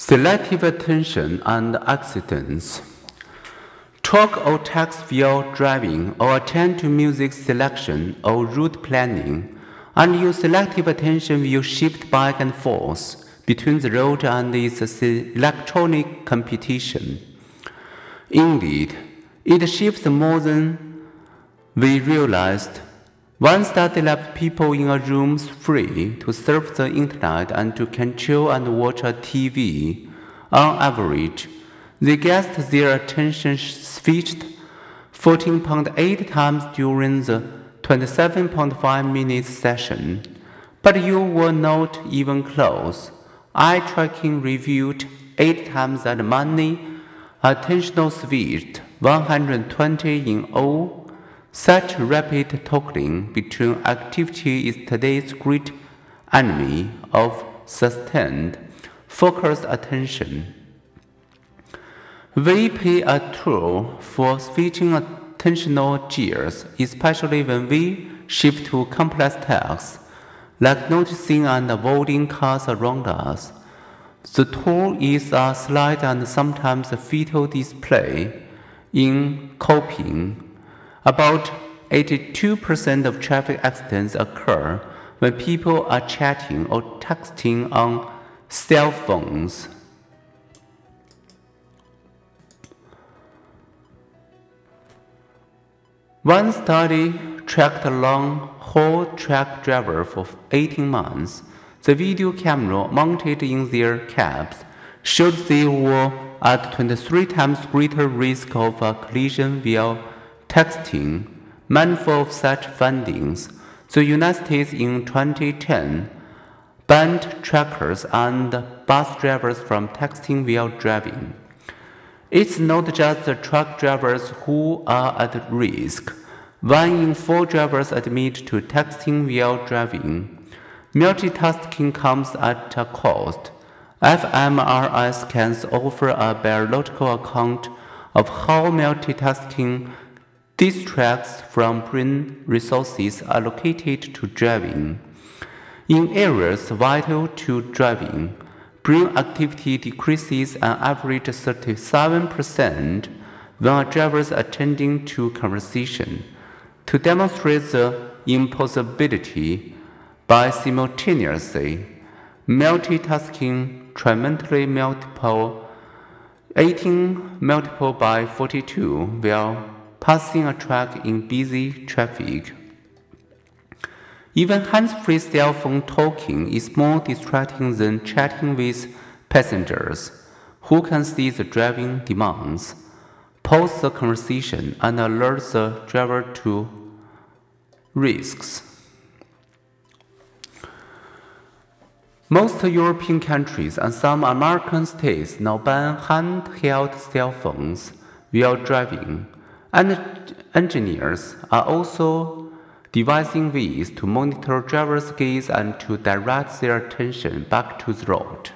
Selective attention and accidents. Talk or text while driving or attend to music selection or route planning, and your selective attention will shift back and forth between the road and its electronic competition. Indeed, it shifts more than we realized. One study left people in a room free to surf the internet and to control and watch a TV. On average, they guessed their attention switched 14.8 times during the 27.5-minute session. But you were not even close. Eye tracking revealed 8 times that many attentional switched 120 in all.Such rapid toggling between activity is today's great enemy of sustained, focused attention. We pay a toll for switching attentional gears, especially when we shift to complex tasks, like noticing and avoiding cars around us. The toll is a slight and sometimes a fatal display in coping.About 82% of traffic accidents occur when people are chatting or texting on cell phones. One study tracked a long-haul truck driver for 18 months. The video camera mounted in their cabs showed they were at 23 times greater risk of a collision while texting. Mindful of such findings, the United States in 2010 banned truckers and bus drivers from texting while driving. It's not just the truck drivers who are at risk. 1 in 4 drivers admit to texting while driving. Multitasking comes at a cost. fMRI scans offer a biological account of how multitasking distracts from brain resources allocated to driving. In areas vital to driving, brain activity decreases an average 37% when a driver is attending to conversation. To demonstrate the impossibility by simultaneously multitasking tremendously multiple 18 multiple by 42 while passing a truck in busy traffic. Even hands-free cell phone talking is more distracting than chatting with passengers, who can see the driving demands, pause the conversation, and alert the driver to risks. Most European countries and some American states now ban handheld cell phones while driving.And engineers are also devising ways to monitor drivers' gaze and to direct their attention back to the road.